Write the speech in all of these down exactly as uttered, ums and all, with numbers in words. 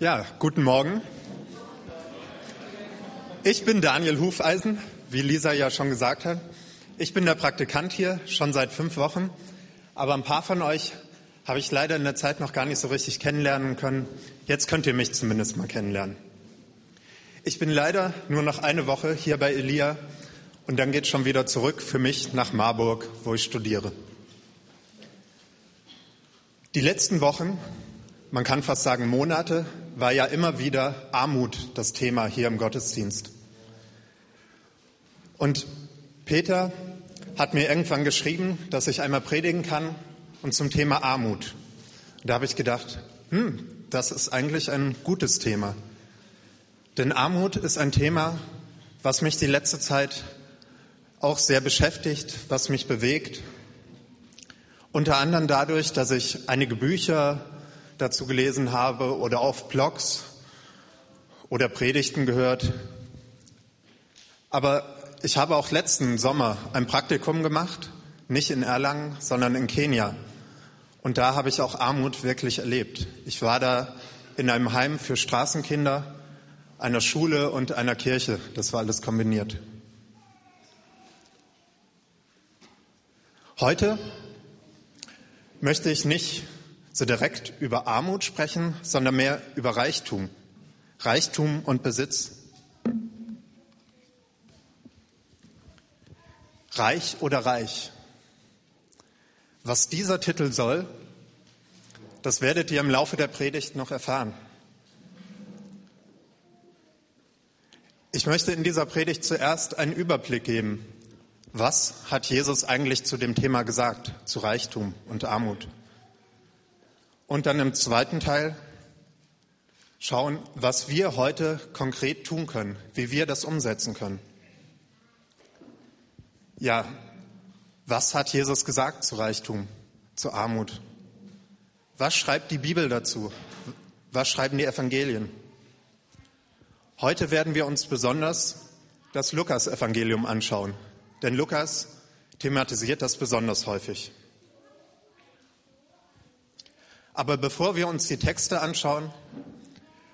Ja, guten Morgen. Ich bin Daniel Hufeisen, wie Lisa ja schon gesagt hat. Ich bin der Praktikant hier, schon seit fünf Wochen. Aber ein paar von euch habe ich leider in der Zeit noch gar nicht so richtig kennenlernen können. Jetzt könnt ihr mich zumindest mal kennenlernen. Ich bin leider nur noch eine Woche hier bei Elia und dann geht schon wieder zurück für mich nach Marburg, wo ich studiere. Die letzten Wochen, man kann fast sagen Monate, war ja immer wieder Armut das Thema hier im Gottesdienst. Und Peter hat mir irgendwann geschrieben, dass ich einmal predigen kann und zum Thema Armut. Da habe ich gedacht, hm, das ist eigentlich ein gutes Thema. Denn Armut ist ein Thema, was mich die letzte Zeit auch sehr beschäftigt, was mich bewegt. Unter anderem dadurch, dass ich einige Bücher dazu gelesen habe oder auf Blogs oder Predigten gehört. Aber ich habe auch letzten Sommer ein Praktikum gemacht, nicht in Erlangen, sondern in Kenia. Und da habe ich auch Armut wirklich erlebt. Ich war da in einem Heim für Straßenkinder, einer Schule und einer Kirche. Das war alles kombiniert. Heute möchte ich nicht so direkt über Armut sprechen, sondern mehr über Reichtum. Reichtum und Besitz. Reich oder reich? Was dieser Titel soll, das werdet ihr im Laufe der Predigt noch erfahren. Ich möchte in dieser Predigt zuerst einen Überblick geben. Was hat Jesus eigentlich zu dem Thema gesagt, zu Reichtum und Armut? Und dann im zweiten Teil schauen, was wir heute konkret tun können, wie wir das umsetzen können. Ja, was hat Jesus gesagt zu Reichtum, zu Armut? Was schreibt die Bibel dazu? Was schreiben die Evangelien? Heute werden wir uns besonders das Lukas-Evangelium anschauen, denn Lukas thematisiert das besonders häufig. Aber bevor wir uns die Texte anschauen,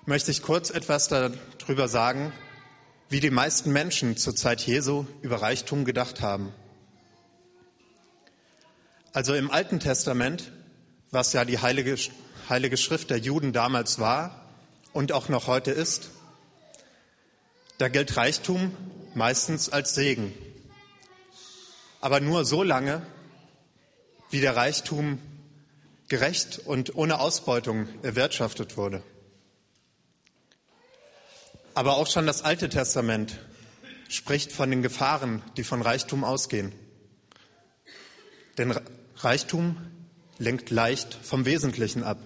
möchte ich kurz etwas darüber sagen, wie die meisten Menschen zur Zeit Jesu über Reichtum gedacht haben. Also im Alten Testament, was ja die Heilige, Heilige Schrift der Juden damals war und auch noch heute ist, da gilt Reichtum meistens als Segen. Aber nur so lange, wie der Reichtum gerecht und ohne Ausbeutung erwirtschaftet wurde. Aber auch schon das Alte Testament spricht von den Gefahren, die von Reichtum ausgehen. Denn Reichtum lenkt leicht vom Wesentlichen ab.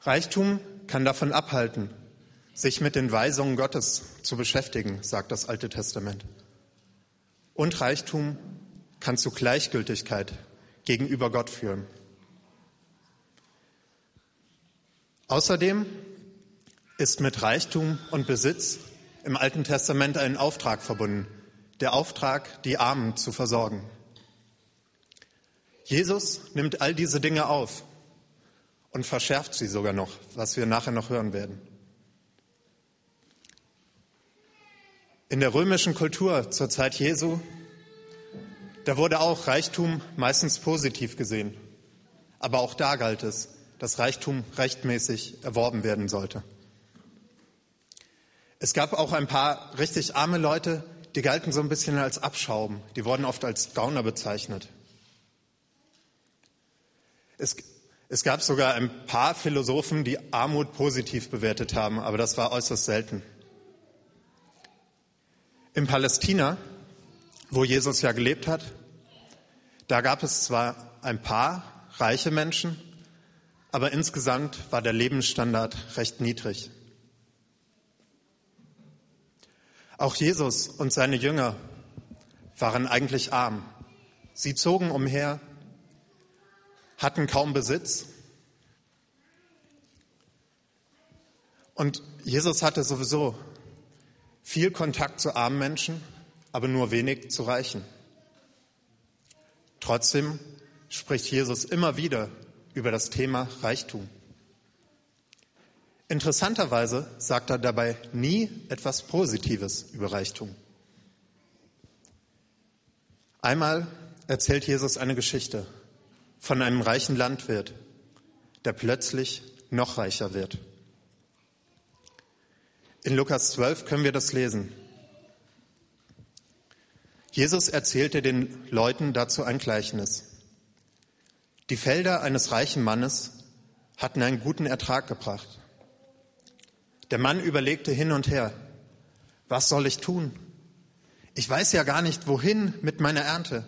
Reichtum kann davon abhalten, sich mit den Weisungen Gottes zu beschäftigen, sagt das Alte Testament. Und Reichtum kann zu Gleichgültigkeit gegenüber Gott führen. Außerdem ist mit Reichtum und Besitz im Alten Testament ein Auftrag verbunden, der Auftrag, die Armen zu versorgen. Jesus nimmt all diese Dinge auf und verschärft sie sogar noch, was wir nachher noch hören werden. In der römischen Kultur zur Zeit Jesu, da wurde auch Reichtum meistens positiv gesehen. Aber auch da galt es, dass Reichtum rechtmäßig erworben werden sollte. Es gab auch ein paar richtig arme Leute, die galten so ein bisschen als Abschauben. Die wurden oft als Gauner bezeichnet. Es, es gab sogar ein paar Philosophen, die Armut positiv bewertet haben, aber das war äußerst selten. In Palästina, wo Jesus ja gelebt hat, da gab es zwar ein paar reiche Menschen, aber insgesamt war der Lebensstandard recht niedrig. Auch Jesus und seine Jünger waren eigentlich arm. Sie zogen umher, hatten kaum Besitz. Und Jesus hatte sowieso viel Kontakt zu armen Menschen, aber nur wenig zu Reichen. Trotzdem spricht Jesus immer wieder über das Thema Reichtum. Interessanterweise sagt er dabei nie etwas Positives über Reichtum. Einmal erzählt Jesus eine Geschichte von einem reichen Landwirt, der plötzlich noch reicher wird. In Lukas zwölf können wir das lesen. Jesus erzählte den Leuten dazu ein Gleichnis. Die Felder eines reichen Mannes hatten einen guten Ertrag gebracht. Der Mann überlegte hin und her, was soll ich tun? Ich weiß ja gar nicht, wohin mit meiner Ernte.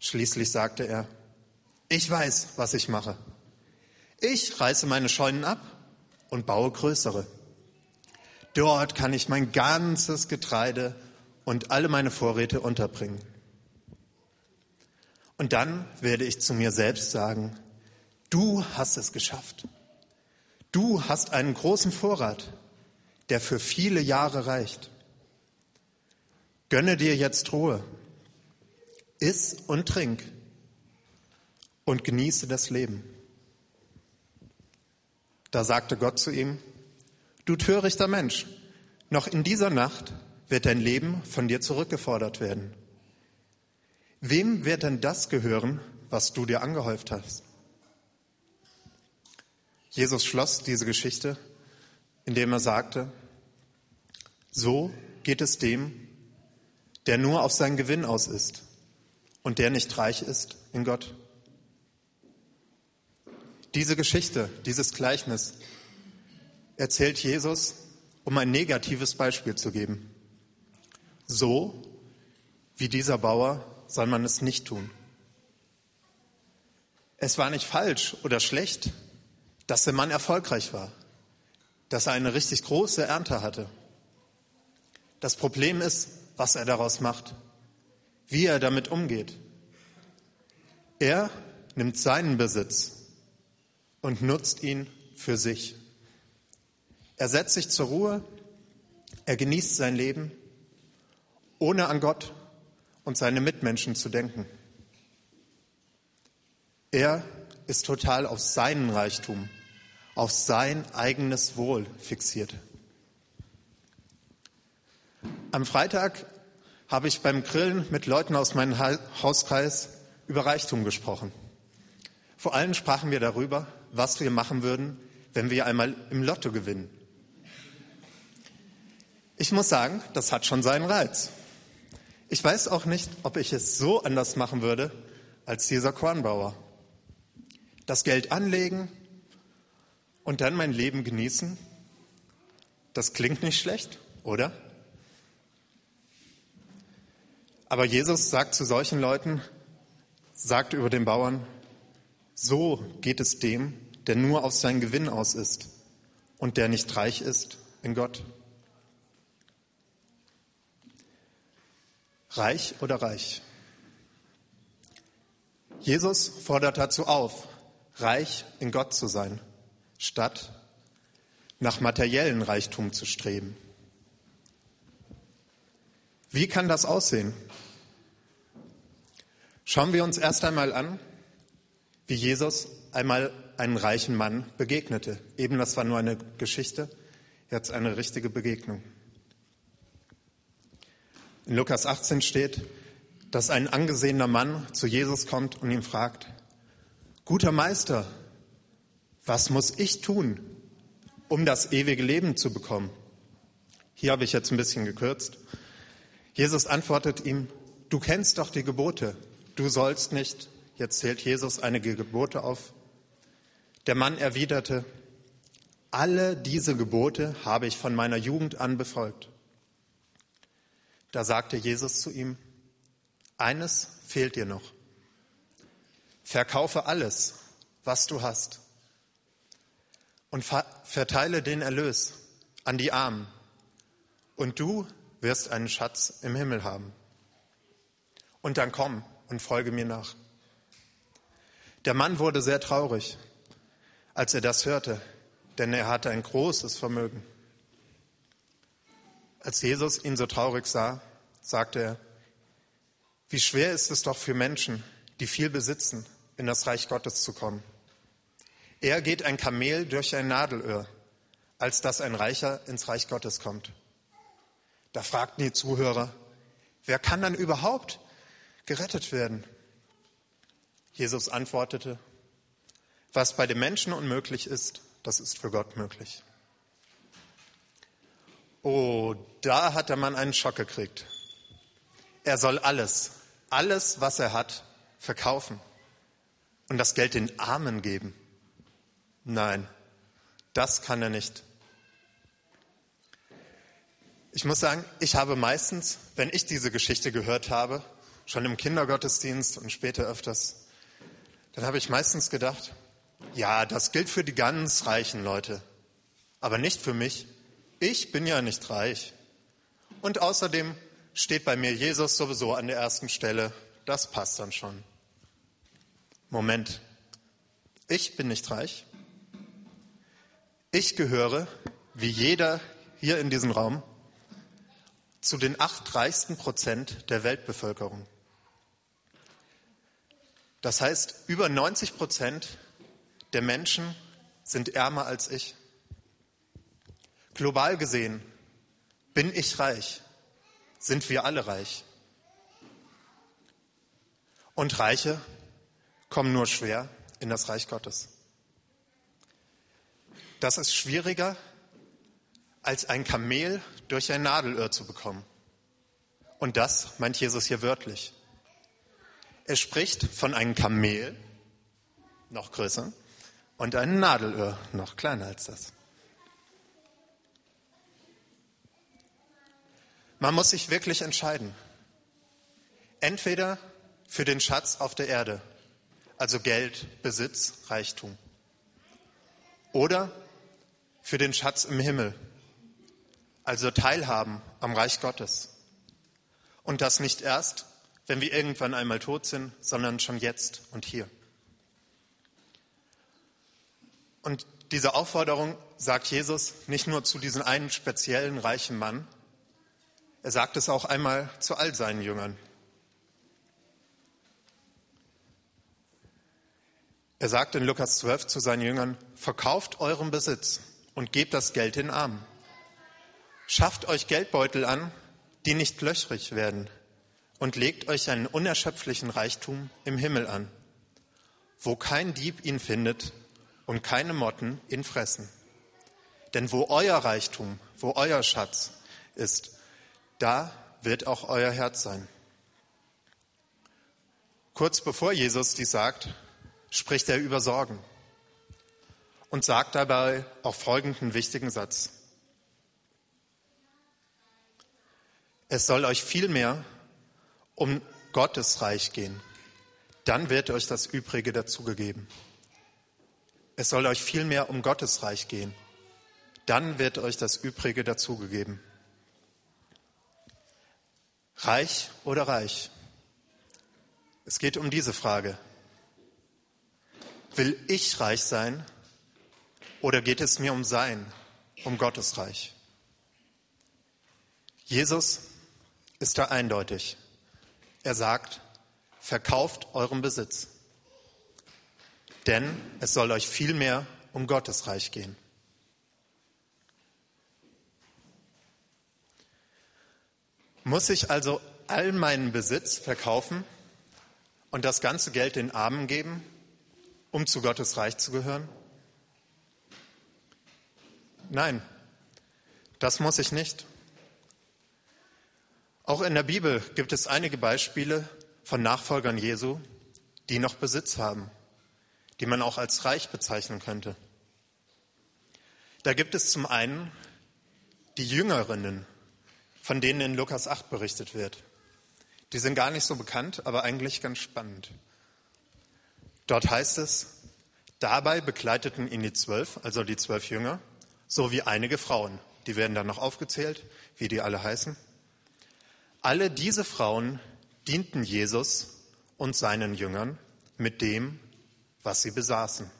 Schließlich sagte er, ich weiß, was ich mache. Ich reiße meine Scheunen ab und baue größere. Dort kann ich mein ganzes Getreide und alle meine Vorräte unterbringen. Und dann werde ich zu mir selbst sagen, du hast es geschafft. Du hast einen großen Vorrat, der für viele Jahre reicht. Gönne dir jetzt Ruhe, iss und trink und genieße das Leben. Da sagte Gott zu ihm, du törichter Mensch, noch in dieser Nacht wird dein Leben von dir zurückgefordert werden. Wem wird denn das gehören, was du dir angehäuft hast? Jesus schloss diese Geschichte, indem er sagte, so geht es dem, der nur auf seinen Gewinn aus ist und der nicht reich ist in Gott. Diese Geschichte, dieses Gleichnis erzählt Jesus, um ein negatives Beispiel zu geben. So wie dieser Bauer soll man es nicht tun. Es war nicht falsch oder schlecht, dass der Mann erfolgreich war, dass er eine richtig große Ernte hatte. Das Problem ist, was er daraus macht, wie er damit umgeht. Er nimmt seinen Besitz und nutzt ihn für sich. Er setzt sich zur Ruhe, er genießt sein Leben, ohne an Gott und seine Mitmenschen zu denken. Er ist total auf seinen Reichtum, auf sein eigenes Wohl fixiert. Am Freitag habe ich beim Grillen mit Leuten aus meinem Hauskreis über Reichtum gesprochen. Vor allem sprachen wir darüber, was wir machen würden, wenn wir einmal im Lotto gewinnen. Ich muss sagen, das hat schon seinen Reiz. Ich weiß auch nicht, ob ich es so anders machen würde als dieser Kornbauer. Das Geld anlegen und dann mein Leben genießen, das klingt nicht schlecht, oder? Aber Jesus sagt zu solchen Leuten, sagt über den Bauern, so geht es dem, der nur auf seinen Gewinn aus ist und der nicht reich ist in Gott. Reich oder reich? Jesus fordert dazu auf, reich in Gott zu sein, statt nach materiellen Reichtum zu streben. Wie kann das aussehen? Schauen wir uns erst einmal an, wie Jesus einmal einen reichen Mann begegnete. Eben, das war nur eine Geschichte, jetzt eine richtige Begegnung. In Lukas achtzehn steht, dass ein angesehener Mann zu Jesus kommt und ihn fragt, guter Meister, was muss ich tun, um das ewige Leben zu bekommen? Hier habe ich jetzt ein bisschen gekürzt. Jesus antwortet ihm, du kennst doch die Gebote, du sollst nicht. Jetzt zählt Jesus einige Gebote auf. Der Mann erwiderte, alle diese Gebote habe ich von meiner Jugend an befolgt. Da sagte Jesus zu ihm, eines fehlt dir noch. Verkaufe alles, was du hast, und verteile den Erlös an die Armen, und du wirst einen Schatz im Himmel haben. Und dann komm und folge mir nach. Der Mann wurde sehr traurig, als er das hörte, denn er hatte ein großes Vermögen. Als Jesus ihn so traurig sah, sagte er, wie schwer ist es doch für Menschen, die viel besitzen, in das Reich Gottes zu kommen. Er geht ein Kamel durch ein Nadelöhr, als dass ein Reicher ins Reich Gottes kommt. Da fragten die Zuhörer, wer kann dann überhaupt gerettet werden? Jesus antwortete, was bei dem Menschen unmöglich ist, das ist für Gott möglich. Oh, da hat der Mann einen Schock gekriegt. Er soll alles, alles, was er hat, verkaufen und das Geld den Armen geben. Nein, das kann er nicht. Ich muss sagen, ich habe meistens, wenn ich diese Geschichte gehört habe, schon im Kindergottesdienst und später öfters, dann habe ich meistens gedacht, ja, das gilt für die ganz reichen Leute, aber nicht für mich. Ich bin ja nicht reich. Und außerdem steht bei mir Jesus sowieso an der ersten Stelle. Das passt dann schon. Moment, ich bin nicht reich. Ich gehöre, wie jeder hier in diesem Raum, zu den acht reichsten Prozent der Weltbevölkerung. Das heißt, über neunzig Prozent der Menschen sind ärmer als ich. Global gesehen, bin ich reich, sind wir alle reich. Und Reiche kommen nur schwer in das Reich Gottes. Das ist schwieriger, als ein Kamel durch ein Nadelöhr zu bekommen. Und das meint Jesus hier wörtlich. Er spricht von einem Kamel, noch größer, und einem Nadelöhr, noch kleiner als das. Man muss sich wirklich entscheiden. Entweder für den Schatz auf der Erde, also Geld, Besitz, Reichtum. Oder für den Schatz im Himmel, also teilhaben am Reich Gottes. Und das nicht erst, wenn wir irgendwann einmal tot sind, sondern schon jetzt und hier. Und diese Aufforderung sagt Jesus nicht nur zu diesem einen speziellen reichen Mann, er sagt es auch einmal zu all seinen Jüngern. Er sagt in Lukas zwölf zu seinen Jüngern, verkauft euren Besitz und gebt das Geld den Armen. Schafft euch Geldbeutel an, die nicht löchrig werden, und legt euch einen unerschöpflichen Reichtum im Himmel an, wo kein Dieb ihn findet und keine Motten ihn fressen. Denn wo euer Reichtum, wo euer Schatz ist, da wird auch euer Herz sein. Kurz bevor Jesus dies sagt, spricht er über Sorgen und sagt dabei auch folgenden wichtigen Satz. Es soll euch vielmehr um Gottes Reich gehen, dann wird euch das Übrige dazugegeben. Es soll euch vielmehr um Gottes Reich gehen, dann wird euch das Übrige dazugegeben. Reich oder reich? Es geht um diese Frage. Will ich reich sein oder geht es mir um sein, um Gottes Reich? Jesus ist da eindeutig. Er sagt, verkauft euren Besitz, denn es soll euch vielmehr um Gottes Reich gehen. Muss ich also all meinen Besitz verkaufen und das ganze Geld den Armen geben, um zu Gottes Reich zu gehören? Nein, das muss ich nicht. Auch in der Bibel gibt es einige Beispiele von Nachfolgern Jesu, die noch Besitz haben, die man auch als reich bezeichnen könnte. Da gibt es zum einen die Jüngerinnen, von denen in Lukas acht berichtet wird. Die sind gar nicht so bekannt, aber eigentlich ganz spannend. Dort heißt es, dabei begleiteten ihn die zwölf, also die zwölf Jünger, sowie einige Frauen. Die werden dann noch aufgezählt, wie die alle heißen. Alle diese Frauen dienten Jesus und seinen Jüngern mit dem, was sie besaßen.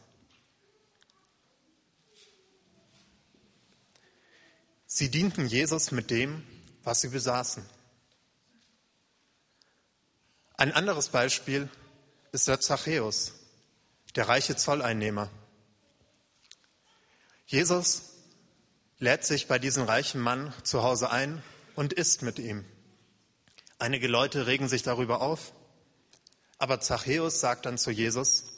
Sie dienten Jesus mit dem, was sie besaßen. Ein anderes Beispiel ist der Zachäus, der reiche Zolleinnehmer. Jesus lädt sich bei diesem reichen Mann zu Hause ein und isst mit ihm. Einige Leute regen sich darüber auf, aber Zachäus sagt dann zu Jesus,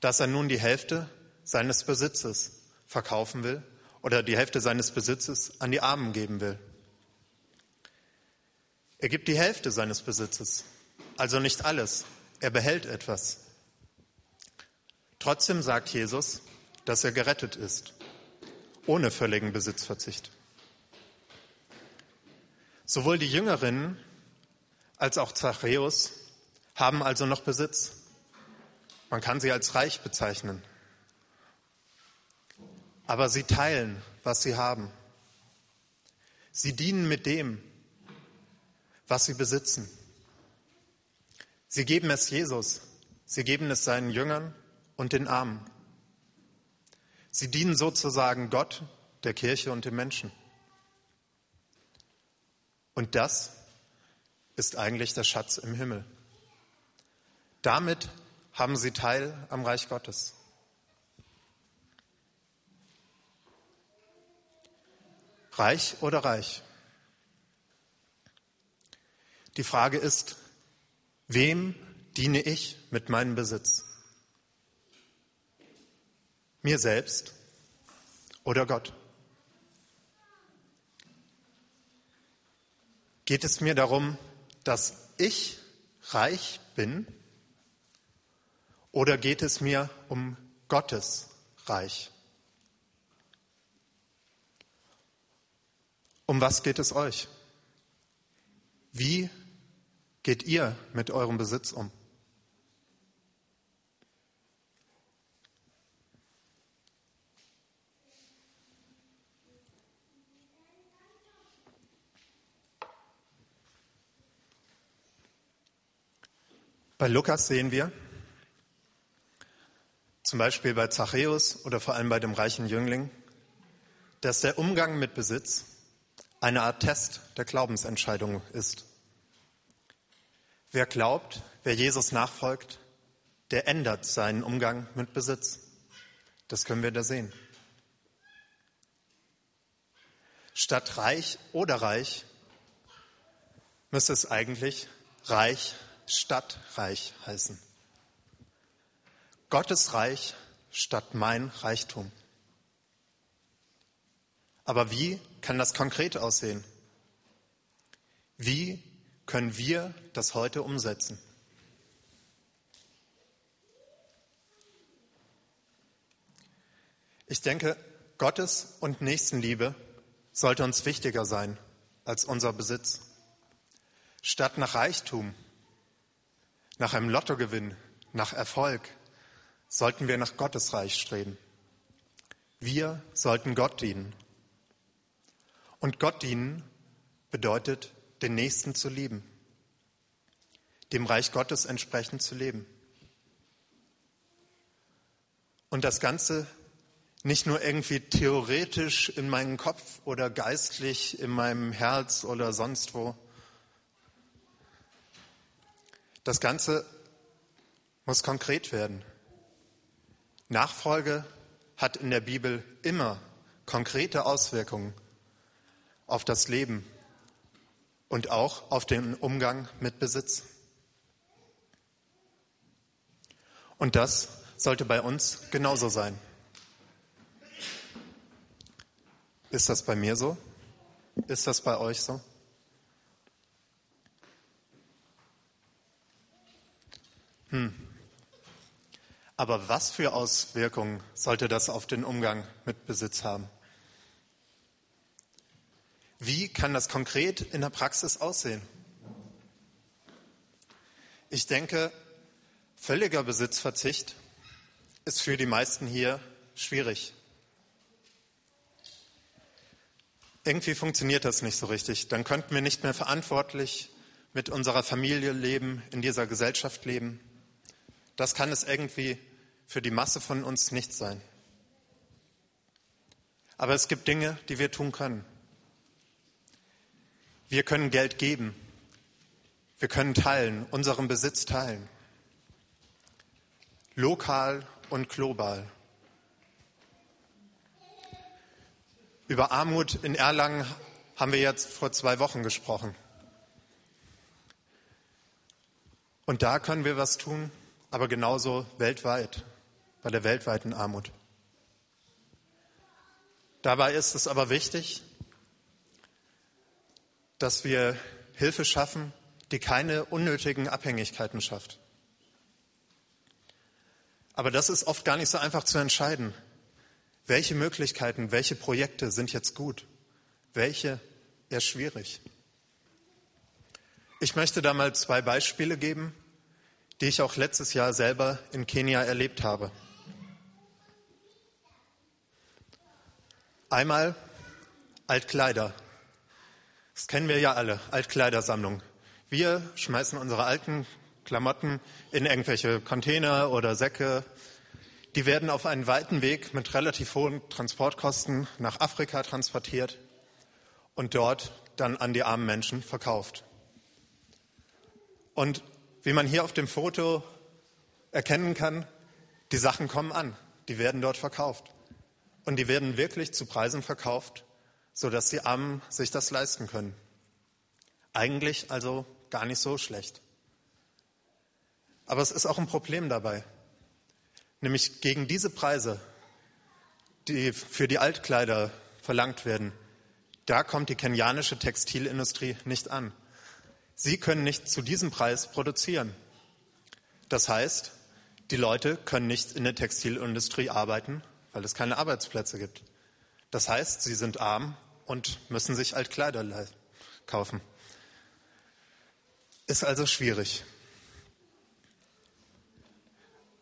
dass er nun die Hälfte seines Besitzes verkaufen will oder die Hälfte seines Besitzes an die Armen geben will. Er gibt die Hälfte seines Besitzes, also nicht alles, er behält etwas. Trotzdem sagt Jesus, dass er gerettet ist, ohne völligen Besitzverzicht. Sowohl die Jüngerinnen als auch Zachäus haben also noch Besitz. Man kann sie als reich bezeichnen. Aber sie teilen, was sie haben. Sie dienen mit dem, was sie besitzen. Sie geben es Jesus, sie geben es seinen Jüngern und den Armen. Sie dienen sozusagen Gott, der Kirche und den Menschen. Und das ist eigentlich der Schatz im Himmel. Damit haben sie Teil am Reich Gottes. Reich oder reich? Die Frage ist, wem diene ich mit meinem Besitz? Mir selbst oder Gott? Geht es mir darum, dass ich reich bin? Oder geht es mir um Gottes Reich? Um was geht es euch? Wie geht ihr mit eurem Besitz um? Bei Lukas sehen wir, zum Beispiel bei Zachäus oder vor allem bei dem reichen Jüngling, dass der Umgang mit Besitz eine Art Test der Glaubensentscheidung ist. Wer glaubt, wer Jesus nachfolgt, der ändert seinen Umgang mit Besitz. Das können wir da sehen. Statt reich oder reich müsste es eigentlich reich statt reich heißen. Gottes Reich statt mein Reichtum. Aber wie kann das konkret aussehen? Wie können wir das heute umsetzen? Ich denke, Gottes und Nächstenliebe sollte uns wichtiger sein als unser Besitz. Statt nach Reichtum, nach einem Lottogewinn, nach Erfolg, sollten wir nach Gottes Reich streben. Wir sollten Gott dienen. Und Gott dienen bedeutet, den Nächsten zu lieben, dem Reich Gottes entsprechend zu leben. Und das Ganze nicht nur irgendwie theoretisch in meinem Kopf oder geistlich in meinem Herz oder sonst wo. Das Ganze muss konkret werden. Nachfolge hat in der Bibel immer konkrete Auswirkungen auf das Leben und auch auf den Umgang mit Besitz. Und das sollte bei uns genauso sein. Ist das bei mir so? Ist das bei euch so? Hm. Aber was für Auswirkungen sollte das auf den Umgang mit Besitz haben? Wie kann das konkret in der Praxis aussehen? Ich denke, völliger Besitzverzicht ist für die meisten hier schwierig. Irgendwie funktioniert das nicht so richtig. Dann könnten wir nicht mehr verantwortlich mit unserer Familie leben, in dieser Gesellschaft leben. Das kann es irgendwie für die Masse von uns nicht sein. Aber es gibt Dinge, die wir tun können. Wir können Geld geben. Wir können teilen, unseren Besitz teilen. Lokal und global. Über Armut in Erlangen haben wir jetzt vor zwei Wochen gesprochen. Und da können wir was tun, aber genauso weltweit, bei der weltweiten Armut. Dabei ist es aber wichtig, dass wir Hilfe schaffen, die keine unnötigen Abhängigkeiten schafft. Aber das ist oft gar nicht so einfach zu entscheiden. Welche Möglichkeiten, welche Projekte sind jetzt gut? Welche eher schwierig? Ich möchte da mal zwei Beispiele geben, die ich auch letztes Jahr selber in Kenia erlebt habe. Einmal Altkleider. Das kennen wir ja alle, Altkleidersammlung. Wir schmeißen unsere alten Klamotten in irgendwelche Container oder Säcke. Die werden auf einen weiten Weg mit relativ hohen Transportkosten nach Afrika transportiert und dort dann an die armen Menschen verkauft. Und wie man hier auf dem Foto erkennen kann, die Sachen kommen an, die werden dort verkauft. Und die werden wirklich zu Preisen verkauft, sodass die Armen sich das leisten können. Eigentlich also gar nicht so schlecht. Aber es ist auch ein Problem dabei. Nämlich gegen diese Preise, die für die Altkleider verlangt werden, da kommt die kenianische Textilindustrie nicht an. Sie können nicht zu diesem Preis produzieren. Das heißt, die Leute können nicht in der Textilindustrie arbeiten, weil es keine Arbeitsplätze gibt. Das heißt, sie sind arm und müssen sich Altkleider kaufen. Ist also schwierig.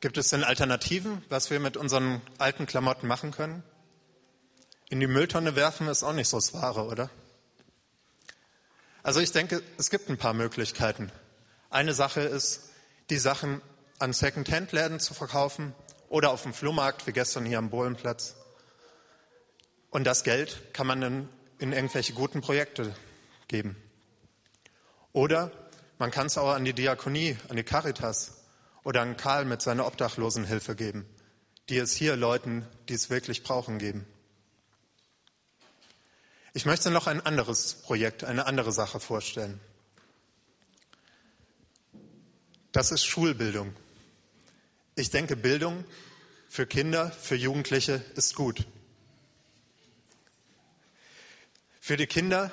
Gibt es denn Alternativen, was wir mit unseren alten Klamotten machen können? In die Mülltonne werfen ist auch nicht so das Wahre, oder? Also ich denke, es gibt ein paar Möglichkeiten. Eine Sache ist, die Sachen an Second-Hand-Läden zu verkaufen oder auf dem Flohmarkt, wie gestern hier am Bohlenplatz. Und das Geld kann man dann in irgendwelche guten Projekte geben. Oder man kann es auch an die Diakonie, an die Caritas oder an Karl mit seiner Obdachlosenhilfe geben, die es hier Leuten, die es wirklich brauchen, geben. Ich möchte noch ein anderes Projekt, eine andere Sache vorstellen. Das ist Schulbildung. Ich denke, Bildung für Kinder, für Jugendliche ist gut. Für die Kinder,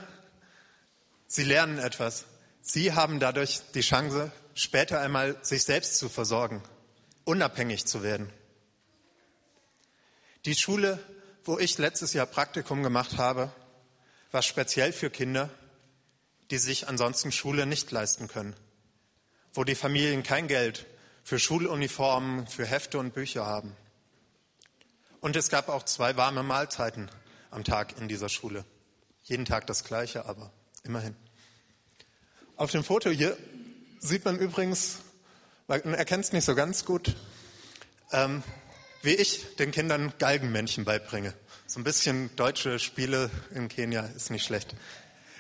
sie lernen etwas. Sie haben dadurch die Chance, später einmal sich selbst zu versorgen, unabhängig zu werden. Die Schule, wo ich letztes Jahr Praktikum gemacht habe, war speziell für Kinder, die sich ansonsten Schule nicht leisten können, wo die Familien kein Geld für Schuluniformen, für Hefte und Bücher haben. Und es gab auch zwei warme Mahlzeiten am Tag in dieser Schule. Jeden Tag das Gleiche, aber immerhin. Auf dem Foto hier sieht man übrigens, man erkennt es nicht so ganz gut, ähm, wie ich den Kindern Galgenmännchen beibringe. So ein bisschen deutsche Spiele in Kenia ist nicht schlecht.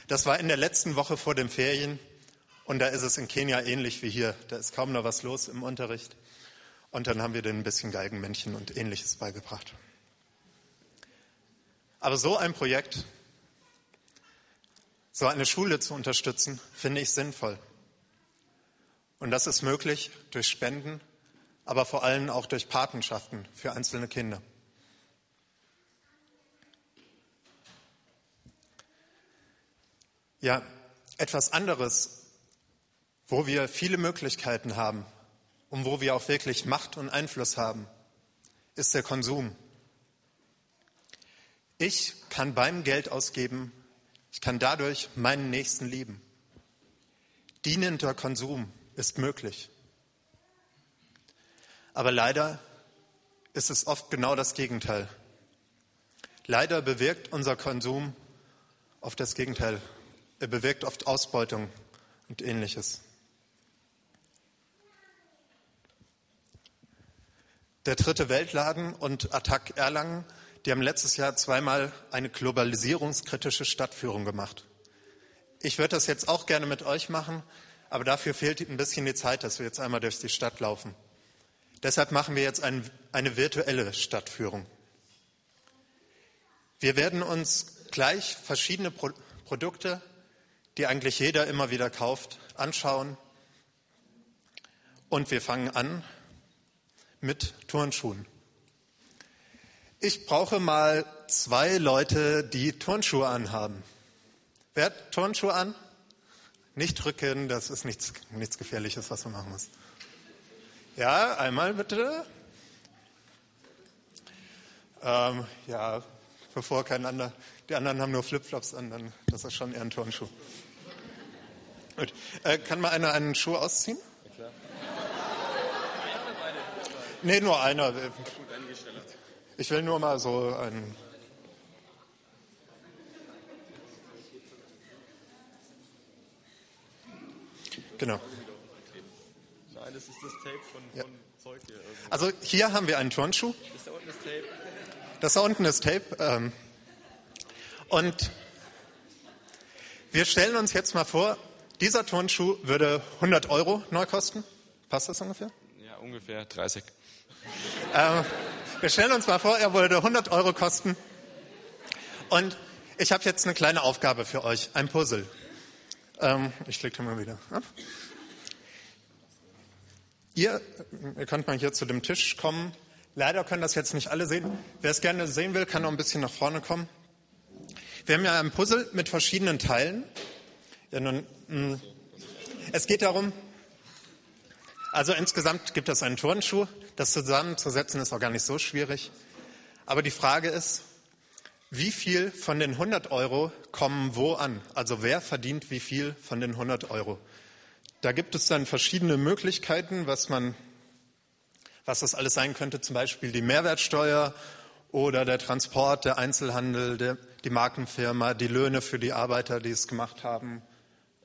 Das war in der letzten Woche vor den Ferien und da ist es in Kenia ähnlich wie hier. Da ist kaum noch was los im Unterricht und dann haben wir denen ein bisschen Galgenmännchen und Ähnliches beigebracht. Aber so ein Projekt, so eine Schule zu unterstützen, finde ich sinnvoll. Und das ist möglich durch Spenden, aber vor allem auch durch Patenschaften für einzelne Kinder. Ja, etwas anderes, wo wir viele Möglichkeiten haben und wo wir auch wirklich Macht und Einfluss haben, ist der Konsum. Ich kann beim Geld ausgeben, ich kann dadurch meinen Nächsten lieben. Dienender Konsum ist möglich. Aber leider ist es oft genau das Gegenteil. Leider bewirkt unser Konsum oft das Gegenteil. Er bewirkt oft Ausbeutung und Ähnliches. Der Dritte Weltladen und Attac Erlangen, die haben letztes Jahr zweimal eine globalisierungskritische Stadtführung gemacht. Ich würde das jetzt auch gerne mit euch machen, aber dafür fehlt ein bisschen die Zeit, dass wir jetzt einmal durch die Stadt laufen. Deshalb machen wir jetzt ein, eine virtuelle Stadtführung. Wir werden uns gleich verschiedene Pro- Produkte, die eigentlich jeder immer wieder kauft, anschauen. Und wir fangen an mit Turnschuhen. Ich brauche mal zwei Leute, die Turnschuhe anhaben. Wer hat Turnschuhe an? Nicht drücken, das ist nichts, nichts Gefährliches, was man machen muss. Ja, einmal bitte. Ähm, ja, bevor kein anderer. Die anderen haben nur Flipflops an, dann, das ist schon eher ein Turnschuh. Gut. Äh, kann mal einer einen Schuh ausziehen? Ja, klar. Nee, nur einer. Ich will nur mal so einen. Genau. Nein, das ist das Tape von, ja. von Zeug hier. Irgendwie. Also hier haben wir einen Turnschuh. Das da unten ist Tape. Das da unten ist Tape. Ähm. Und wir stellen uns jetzt mal vor, dieser Turnschuh würde hundert Euro neu kosten. Passt das ungefähr? Ja, ungefähr dreißig. Ähm, wir stellen uns mal vor, er würde hundert Euro kosten. Und ich habe jetzt eine kleine Aufgabe für euch, ein Puzzle. Ähm, ich klicke mal wieder ab. Ihr, ihr könnt mal hier zu dem Tisch kommen. Leider können das jetzt nicht alle sehen. Wer es gerne sehen will, kann noch ein bisschen nach vorne kommen. Wir haben ja ein Puzzle mit verschiedenen Teilen. Ja, nun, mh, es geht darum, also insgesamt gibt es einen Turnschuh. Das zusammenzusetzen ist auch gar nicht so schwierig. Aber die Frage ist, wie viel von den hundert Euro kommen wo an? Also wer verdient wie viel von den hundert Euro? Da gibt es dann verschiedene Möglichkeiten, was man, was das alles sein könnte. Zum Beispiel die Mehrwertsteuer oder der Transport, der Einzelhandel, der, die Markenfirma, die Löhne für die Arbeiter, die es gemacht haben,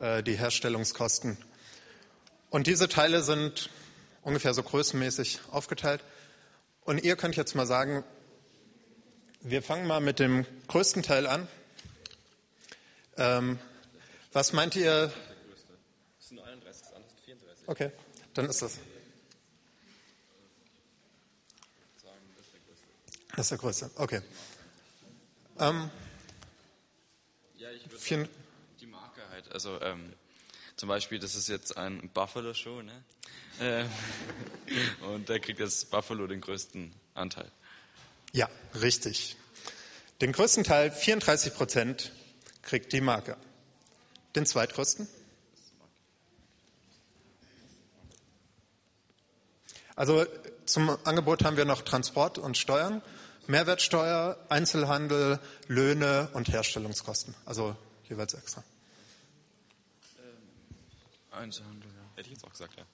äh, die Herstellungskosten. Und diese Teile sind ungefähr so größenmäßig aufgeteilt. Und ihr könnt jetzt mal sagen, wir fangen mal mit dem größten Teil an. Ähm, was meint ihr? Das ist nur einunddreißig, das andere ist vierunddreißig. Okay, dann ist das. Das ist der größte, okay. Ähm, ja, ich würde sagen, die Marke halt, also ähm, zum Beispiel, das ist jetzt ein Buffalo-Schuh, ne? Ähm, und der kriegt jetzt Buffalo den größten Anteil. Ja, richtig. Den größten Teil, vierunddreißig Prozent, kriegt die Marke. Den zweitgrößten? Also zum Angebot haben wir noch Transport und Steuern, Mehrwertsteuer, Einzelhandel, Löhne und Herstellungskosten. Also jeweils extra. Ähm, Einzelhandel, ja. Hätte ich jetzt auch gesagt, ja.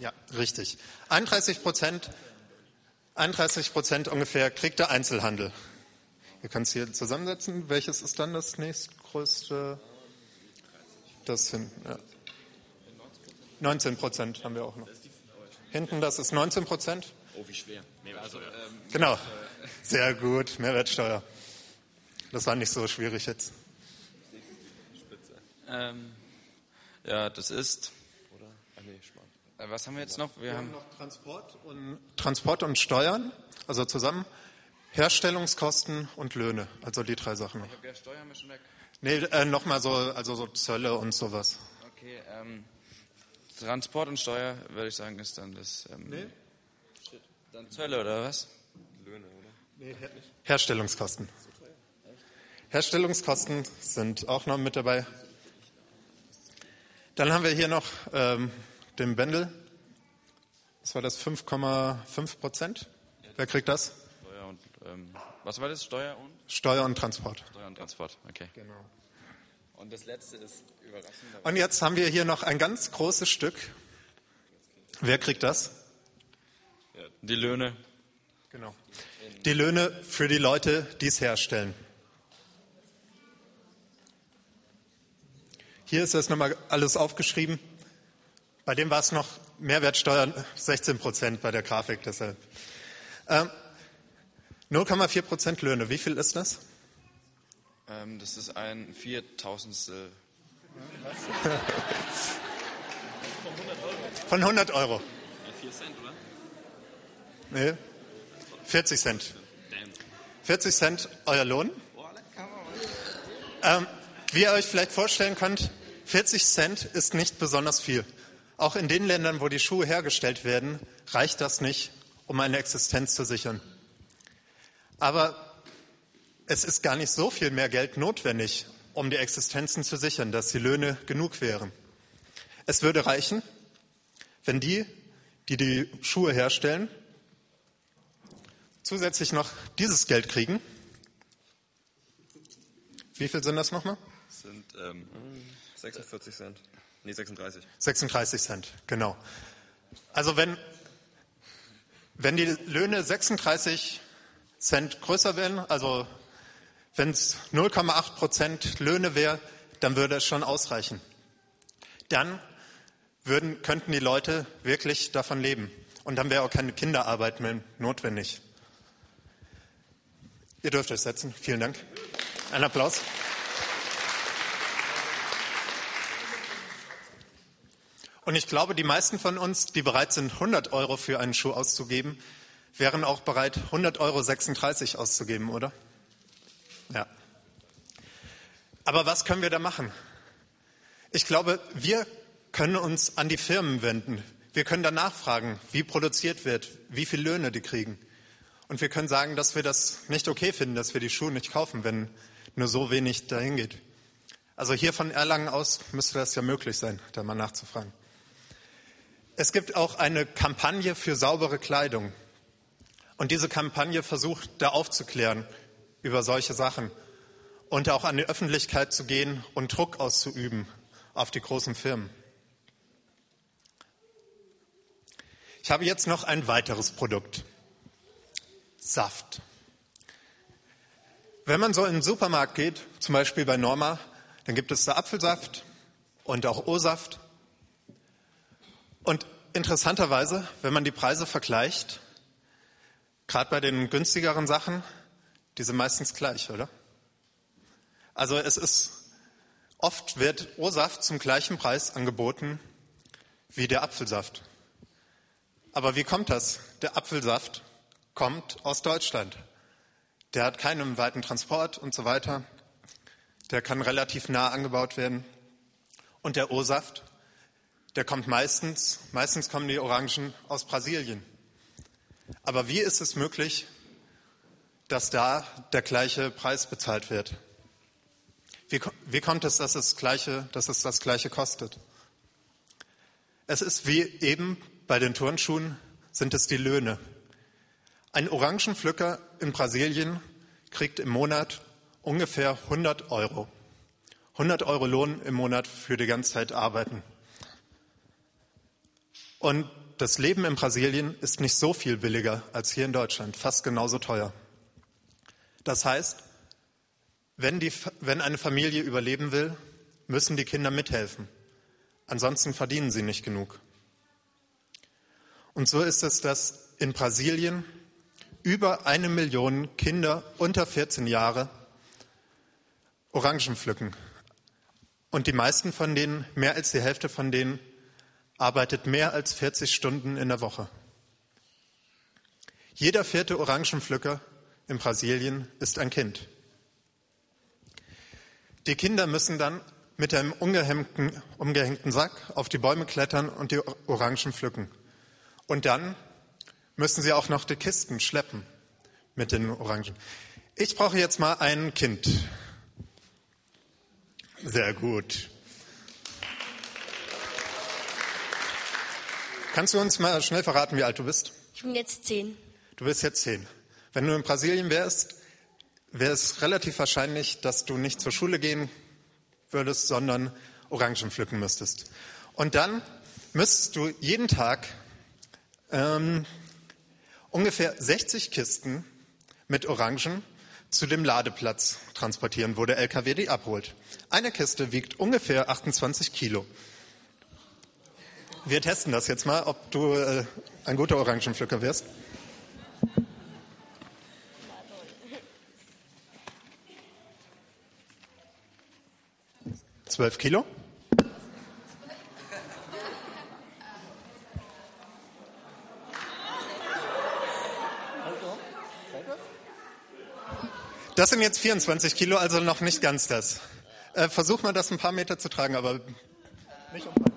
Ja, richtig. einunddreißig Prozent. einunddreißig Prozent ungefähr kriegt der Einzelhandel. Ihr könnt es hier zusammensetzen. Welches ist dann das nächstgrößte? Das hinten. Ja. neunzehn Prozent haben wir auch noch. Hinten, das ist neunzehn Prozent. Oh, wie schwer. Also, ähm, genau. Sehr gut. Mehrwertsteuer. Das war nicht so schwierig jetzt. Ähm, ja, das ist. Oder? Ah, nee, spannend. Was haben wir jetzt noch? Wir, wir haben noch Transport und, Transport und Steuern, also zusammen, Herstellungskosten und Löhne, also die drei Sachen. Ich glaube, ja, Steuern haben wir schon weg. Nee, äh, nochmal so, also so Zölle und sowas. Okay, ähm, Transport und Steuer, würde ich sagen, ist dann das. Ähm, nee. Dann Zölle oder was? Löhne, oder? Nee, Her- Herstellungskosten. Herstellungskosten sind auch noch mit dabei. Dann haben wir hier noch. Ähm, Dem Bändel, das war das fünf Komma fünf Prozent. Wer kriegt das? Steuer und, ähm, was war das? Steuer und? Steuer und Transport. Steuer und Transport, okay. Genau. Und das letzte ist überraschend. Und jetzt haben wir hier noch ein ganz großes Stück. Wer kriegt das? Ja, die Löhne. Genau. Die Löhne für die Leute, die es herstellen. Hier ist das nochmal alles aufgeschrieben. Bei dem war es noch Mehrwertsteuer sechzehn Prozent bei der Grafik, deshalb. Ähm, null Komma vier Prozent Löhne, wie viel ist das? Ähm, das ist ein Viertausendstel. Von hundert Euro. Ja, vier Cent, oder? Nee, vierzig Cent. vierzig Cent euer Lohn. Oh, Ähm, wie ihr euch vielleicht vorstellen könnt, vierzig Cent ist nicht besonders viel. Auch in den Ländern, wo die Schuhe hergestellt werden, reicht das nicht, um eine Existenz zu sichern. Aber es ist gar nicht so viel mehr Geld notwendig, um die Existenzen zu sichern, dass die Löhne genug wären. Es würde reichen, wenn die, die die Schuhe herstellen, zusätzlich noch dieses Geld kriegen. Wie viel sind das nochmal? Das sind ähm, sechsundvierzig Cent. Nee, sechsunddreißig. sechsunddreißig Cent, genau. Also wenn, wenn die Löhne sechsunddreißig Cent größer wären, also wenn es null Komma acht Prozent Löhne wäre, dann würde es schon ausreichen. Dann würden, könnten die Leute wirklich davon leben. Und dann wäre auch keine Kinderarbeit mehr notwendig. Ihr dürft euch setzen. Vielen Dank. Ein Applaus. Und ich glaube, die meisten von uns, die bereit sind, hundert Euro für einen Schuh auszugeben, wären auch bereit, hundert Euro sechsunddreißig auszugeben, oder? Ja. Aber was können wir da machen? Ich glaube, wir können uns an die Firmen wenden. Wir können danach fragen, wie produziert wird, wie viel Löhne die kriegen. Und wir können sagen, dass wir das nicht okay finden, dass wir die Schuhe nicht kaufen, wenn nur so wenig dahin geht. Also hier von Erlangen aus müsste das ja möglich sein, da mal nachzufragen. Es gibt auch eine Kampagne für saubere Kleidung. Und diese Kampagne versucht, da aufzuklären über solche Sachen und auch an die Öffentlichkeit zu gehen und Druck auszuüben auf die großen Firmen. Ich habe jetzt noch ein weiteres Produkt. Saft. Wenn man so in den Supermarkt geht, zum Beispiel bei Norma, dann gibt es da Apfelsaft und auch O-Saft. Und interessanterweise, wenn man die Preise vergleicht, gerade bei den günstigeren Sachen, die sind meistens gleich, oder? Also es ist, oft wird O-Saft zum gleichen Preis angeboten wie der Apfelsaft. Aber wie kommt das? Der Apfelsaft kommt aus Deutschland. Der hat keinen weiten Transport und so weiter. Der kann relativ nah angebaut werden. Und der O-Saft, der kommt meistens, meistens kommen die Orangen aus Brasilien. Aber wie ist es möglich, dass da der gleiche Preis bezahlt wird? Wie, wie kommt es, dass es, gleiche, dass es das Gleiche kostet? Es ist wie eben bei den Turnschuhen, sind es die Löhne. Ein Orangenpflücker in Brasilien kriegt im Monat ungefähr hundert Euro. hundert Euro Lohn im Monat für die ganze Zeit arbeiten. Und das Leben in Brasilien ist nicht so viel billiger als hier in Deutschland, fast genauso teuer. Das heißt, wenn, die, wenn eine Familie überleben will, müssen die Kinder mithelfen. Ansonsten verdienen sie nicht genug. Und so ist es, dass in Brasilien über eine Million Kinder unter vierzehn Jahre Orangen pflücken. Und die meisten von denen, mehr als die Hälfte von denen, arbeitet mehr als vierzig Stunden in der Woche. Jeder vierte Orangenpflücker in Brasilien ist ein Kind. Die Kinder müssen dann mit einem umgehängten, umgehängten Sack auf die Bäume klettern und die Orangen pflücken. Und dann müssen sie auch noch die Kisten schleppen mit den Orangen. Ich brauche jetzt mal ein Kind. Sehr gut. Kannst du uns mal schnell verraten, wie alt du bist? Ich bin jetzt zehn. Du bist jetzt zehn. Wenn du in Brasilien wärst, wäre es relativ wahrscheinlich, dass du nicht zur Schule gehen würdest, sondern Orangen pflücken müsstest. Und dann müsstest du jeden Tag ähm, ungefähr sechzig Kisten mit Orangen zu dem Ladeplatz transportieren, wo der L K W die abholt. Eine Kiste wiegt ungefähr achtundzwanzig Kilo. Wir testen das jetzt mal, ob du äh, ein guter Orangenpflücker wirst. zwölf Kilo. Das sind jetzt vierundzwanzig Kilo, also noch nicht ganz das. Äh, versuch mal, das ein paar Meter zu tragen, aber nicht umfallen.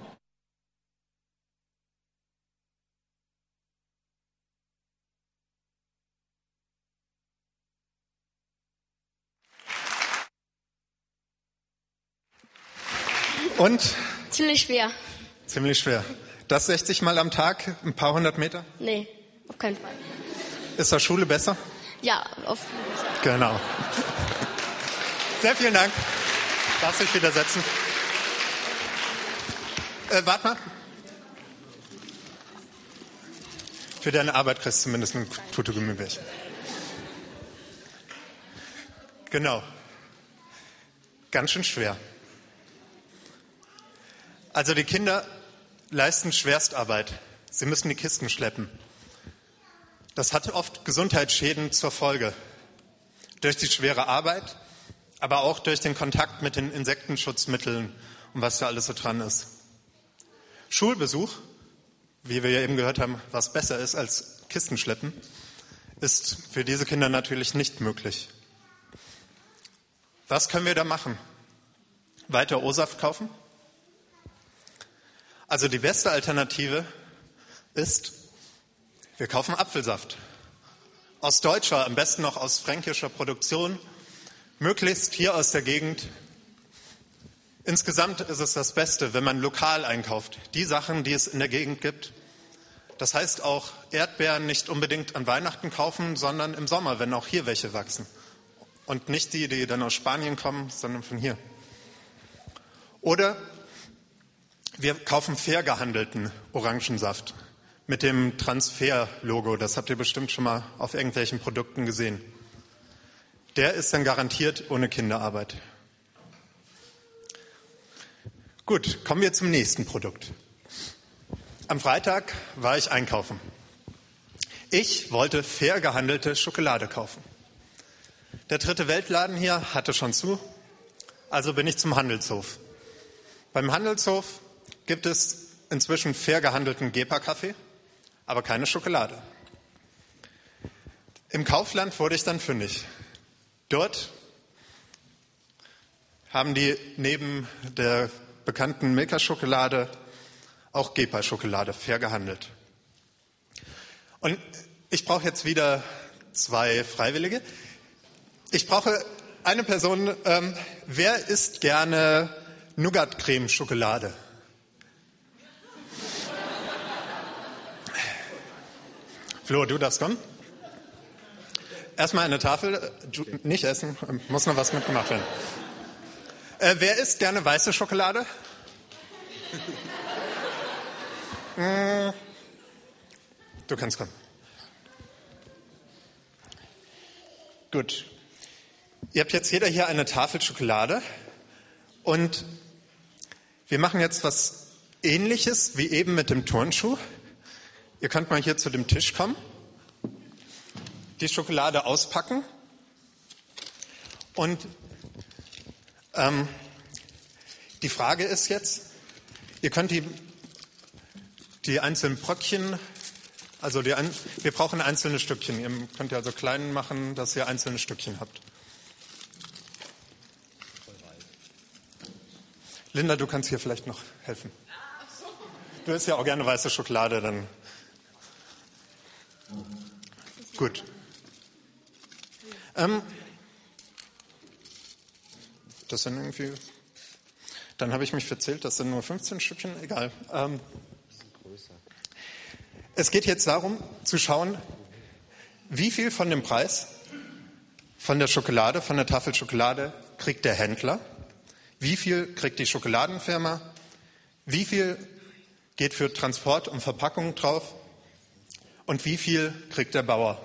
Und? Ziemlich schwer. Ziemlich schwer. Das sechzig Mal am Tag, ein paar hundert Meter? Nee, auf keinen Fall. Ist das Schule besser? Ja, auf jeden Fall. Genau. Sehr vielen Dank. Darf ich wieder setzen? Äh, warte mal. Für deine Arbeit kriegst du zumindest eine Tute Gummibärchen. Genau. Ganz schön schwer. Also die Kinder leisten Schwerstarbeit. Sie müssen die Kisten schleppen. Das hat oft Gesundheitsschäden zur Folge. Durch die schwere Arbeit, aber auch durch den Kontakt mit den Insektenschutzmitteln und was da alles so dran ist. Schulbesuch, wie wir ja eben gehört haben, was besser ist als Kisten schleppen, ist für diese Kinder natürlich nicht möglich. Was können wir da machen? Weiter O-Saft kaufen? Also die beste Alternative ist, wir kaufen Apfelsaft. Aus deutscher, am besten noch aus fränkischer Produktion, möglichst hier aus der Gegend. Insgesamt ist es das Beste, wenn man lokal einkauft. Die Sachen, die es in der Gegend gibt. Das heißt auch Erdbeeren nicht unbedingt an Weihnachten kaufen, sondern im Sommer, wenn auch hier welche wachsen. Und nicht die, die dann aus Spanien kommen, sondern von hier. Oder wir kaufen fair gehandelten Orangensaft mit dem Transfer-Logo. Das habt ihr bestimmt schon mal auf irgendwelchen Produkten gesehen. Der ist dann garantiert ohne Kinderarbeit. Gut, kommen wir zum nächsten Produkt. Am Freitag war ich einkaufen. Ich wollte fair gehandelte Schokolade kaufen. Der Dritte Weltladen hier hatte schon zu, also bin ich zum Handelshof. Beim Handelshof gibt es inzwischen fair gehandelten Gepa-Kaffee, aber keine Schokolade. Im Kaufland wurde ich dann fündig. Dort haben die neben der bekannten Milka-Schokolade auch Gepa-Schokolade fair gehandelt. Und ich brauche jetzt wieder zwei Freiwillige. Ich brauche eine Person. Ähm, wer isst gerne Nougat-Creme-Schokolade? Flo, du darfst kommen. Erstmal eine Tafel, nicht essen, muss noch was mitgemacht werden. Äh, wer isst gerne weiße Schokolade? Du kannst kommen. Gut. Ihr habt jetzt jeder hier eine Tafel Schokolade. Und wir machen jetzt was Ähnliches wie eben mit dem Turnschuh. Ihr könnt mal hier zu dem Tisch kommen, die Schokolade auspacken und ähm, die Frage ist jetzt, ihr könnt die, die einzelnen Bröckchen, also die, wir brauchen einzelne Stückchen, ihr könnt ja so klein machen, dass ihr einzelne Stückchen habt. Linda, du kannst hier vielleicht noch helfen. Du isst ja auch gerne weiße Schokolade, dann... Gut. Ähm, das sind irgendwie. Dann habe ich mich verzählt, das sind nur fünfzehn Stückchen, egal. Ähm, es geht jetzt darum, zu schauen, wie viel von dem Preis, von der Schokolade, von der Tafel Schokolade, kriegt der Händler, wie viel kriegt die Schokoladenfirma, wie viel geht für Transport und Verpackung drauf. Und wie viel kriegt der Bauer?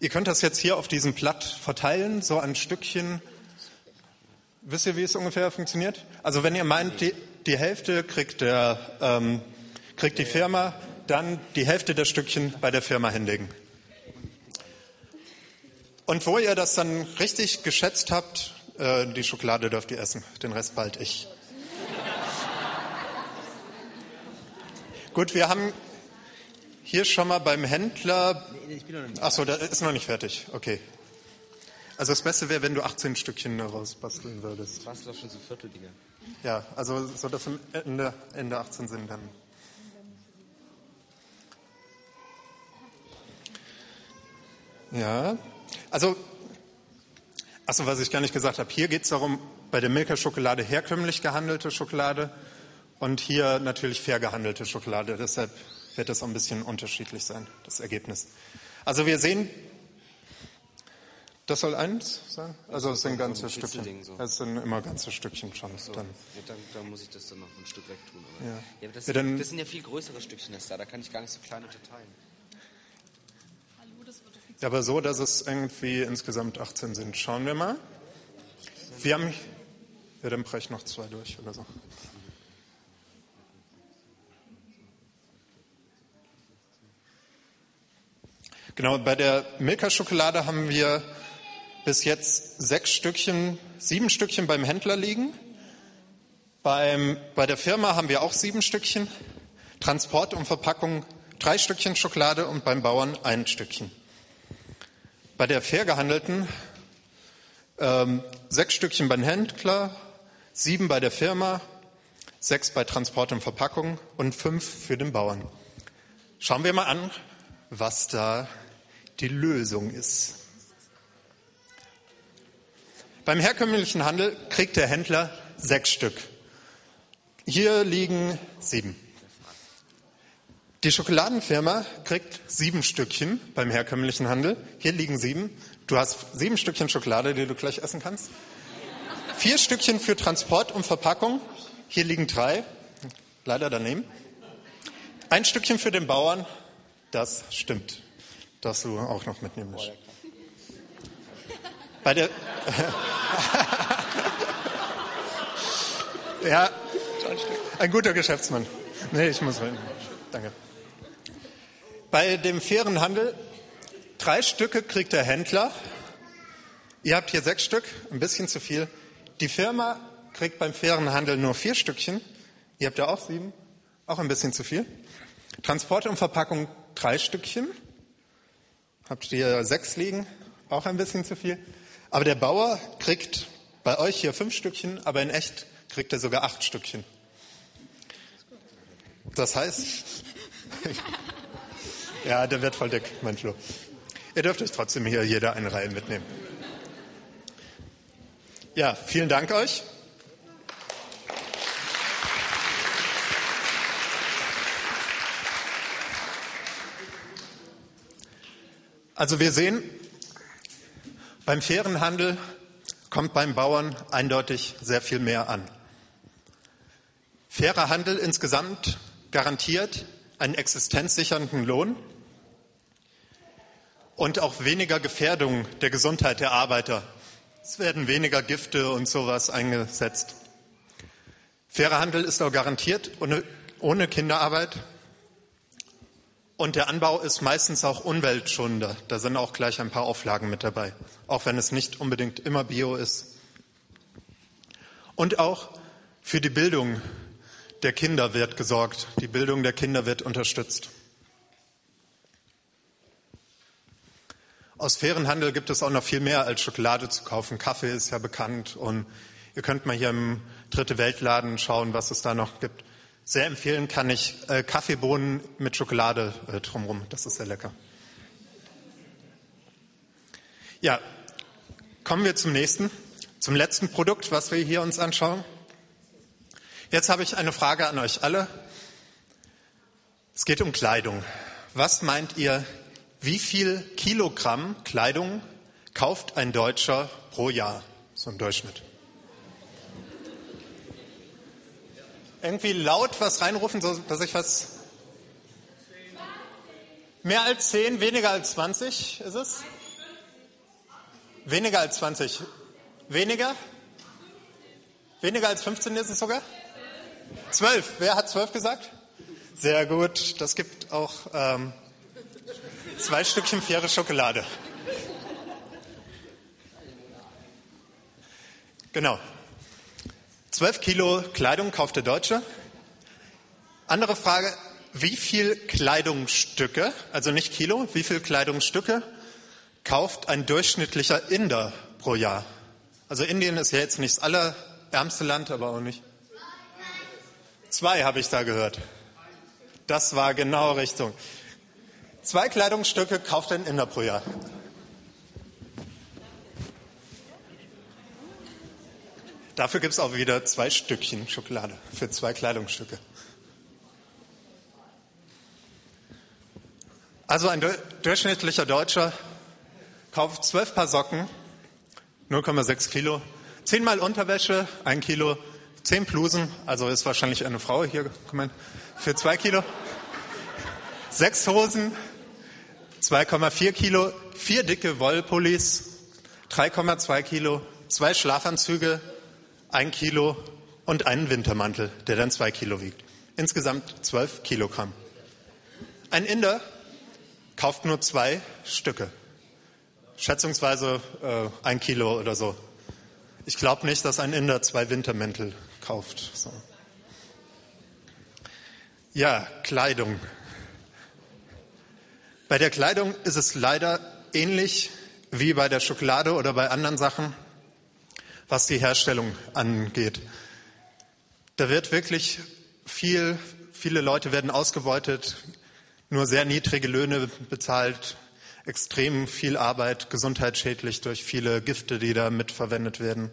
Ihr könnt das jetzt hier auf diesem Blatt verteilen, so ein Stückchen. Wisst ihr, wie es ungefähr funktioniert? Also wenn ihr meint, die, die Hälfte kriegt, der, ähm, kriegt die Firma, dann die Hälfte der Stückchen bei der Firma hinlegen. Und wo ihr das dann richtig geschätzt habt, äh, die Schokolade dürft ihr essen, den Rest bald ich. Gut, wir haben... Hier schon mal beim Händler. Achso, der ist noch nicht fertig. Okay. Also das Beste wäre, wenn du achtzehn Stückchen daraus basteln würdest. Ich bastel doch schon so Vierteldinger. Ja, also so, dass am Ende, Ende achtzehn sind dann. Ja, also, achso, was ich gar nicht gesagt habe, hier geht es darum, bei der Milka-Schokolade herkömmlich gehandelte Schokolade und hier natürlich fair gehandelte Schokolade. Deshalb wird das auch ein bisschen unterschiedlich sein, das Ergebnis. Also wir sehen, das soll eins sein? Also es sind ganze Stückchen. Es sind immer ganze Stückchen schon. Dann. Ja, dann, dann muss ich das dann noch ein Stück weg tun. Aber. Ja. Ja, aber das, ja, dann, das sind ja viel größere Stückchen als da, da kann ich gar nicht so kleine unterteilen. Aber so, dass es irgendwie insgesamt achtzehn sind. Schauen wir mal. Wir haben... Ja, dann breche ich noch zwei durch oder so. Genau, bei der Milka-Schokolade haben wir bis jetzt sechs Stückchen, sieben Stückchen beim Händler liegen. Beim, bei der Firma haben wir auch sieben Stückchen. Transport und Verpackung drei Stückchen Schokolade und beim Bauern ein Stückchen. Bei der fair gehandelten ähm, sechs Stückchen beim Händler, sieben bei der Firma, sechs bei Transport und Verpackung und fünf für den Bauern. Schauen wir mal an, was da die Lösung ist. Beim herkömmlichen Handel kriegt der Händler sechs Stück. Hier liegen sieben. Die Schokoladenfirma kriegt sieben Stückchen beim herkömmlichen Handel. Hier liegen sieben. Du hast sieben Stückchen Schokolade, die du gleich essen kannst. Vier Stückchen für Transport und Verpackung. Hier liegen drei. Leider daneben. Ein Stückchen für den Bauern. Das stimmt. Das du auch noch mitnehmen musst. Bei der... ja, ein guter Geschäftsmann. Nee, ich muss reden. Danke. Bei dem fairen Handel, drei Stücke kriegt der Händler. Ihr habt hier sechs Stück, ein bisschen zu viel. Die Firma kriegt beim fairen Handel nur vier Stückchen. Ihr habt ja auch sieben, auch ein bisschen zu viel. Transport und Verpackung drei Stückchen. Habt ihr sechs liegen, auch ein bisschen zu viel. Aber der Bauer kriegt bei euch hier fünf Stückchen, aber in echt kriegt er sogar acht Stückchen. Das heißt, ja, der wird voll dick, mein Flo. Ihr dürft euch trotzdem hier jeder eine Reihe mitnehmen. Ja, vielen Dank euch. Also wir sehen, beim fairen Handel kommt beim Bauern eindeutig sehr viel mehr an. Fairer Handel insgesamt garantiert einen existenzsichernden Lohn und auch weniger Gefährdung der Gesundheit der Arbeiter. Es werden weniger Gifte und sowas eingesetzt. Fairer Handel ist auch garantiert ohne, ohne Kinderarbeit. Und der Anbau ist meistens auch umweltschonender. Da sind auch gleich ein paar Auflagen mit dabei, auch wenn es nicht unbedingt immer Bio ist. Und auch für die Bildung der Kinder wird gesorgt. Die Bildung der Kinder wird unterstützt. Aus fairen Handel gibt es auch noch viel mehr als Schokolade zu kaufen. Kaffee ist ja bekannt und ihr könnt mal hier im Dritte Weltladen schauen, was es da noch gibt. Sehr empfehlen kann ich äh, Kaffeebohnen mit Schokolade äh, drumherum. Das ist sehr lecker. Ja, kommen wir zum nächsten, zum letzten Produkt, was wir hier uns anschauen. Jetzt habe ich eine Frage an euch alle. Es geht um Kleidung. Was meint ihr, wie viel Kilogramm Kleidung kauft ein Deutscher pro Jahr, so im Durchschnitt? Irgendwie laut was reinrufen, so dass ich was... Mehr als zehn, weniger als zwanzig ist es? Weniger als zwanzig. Weniger? Weniger als fünfzehn ist es sogar? zwölf. Wer hat zwölf gesagt? Sehr gut. Das gibt auch ähm, zwei Stückchen faire Schokolade. Genau. zwölf Kilo Kleidung kauft der Deutsche. Andere Frage, wie viel Kleidungsstücke, also nicht Kilo, wie viel Kleidungsstücke kauft ein durchschnittlicher Inder pro Jahr. Also Indien ist ja jetzt nicht das allerärmste Land, aber auch nicht. Zwei habe ich da gehört. Das war genau Richtung. Zwei Kleidungsstücke kauft ein Inder pro Jahr. Dafür gibt es auch wieder zwei Stückchen Schokolade für zwei Kleidungsstücke. Also ein durchschnittlicher Deutscher kauft zwölf Paar Socken, null Komma sechs Kilo, zehn Mal Unterwäsche, ein Kilo, zehn Blusen, also ist wahrscheinlich eine Frau hier, für zwei Kilo, sechs Hosen, zwei Komma vier Kilo, vier dicke Wollpullis, drei Komma zwei Kilo, zwei Schlafanzüge, ein Kilo und einen Wintermantel, der dann zwei Kilo wiegt. Insgesamt zwölf Kilogramm. Ein Inder kauft nur zwei Stücke. Schätzungsweise äh, ein Kilo oder so. Ich glaube nicht, dass ein Inder zwei Wintermäntel kauft. So. Ja, Kleidung. Bei der Kleidung ist es leider ähnlich wie bei der Schokolade oder bei anderen Sachen, was die Herstellung angeht. Da wird wirklich viel, viele Leute werden ausgebeutet, nur sehr niedrige Löhne bezahlt, extrem viel Arbeit, gesundheitsschädlich durch viele Gifte, die da mitverwendet werden.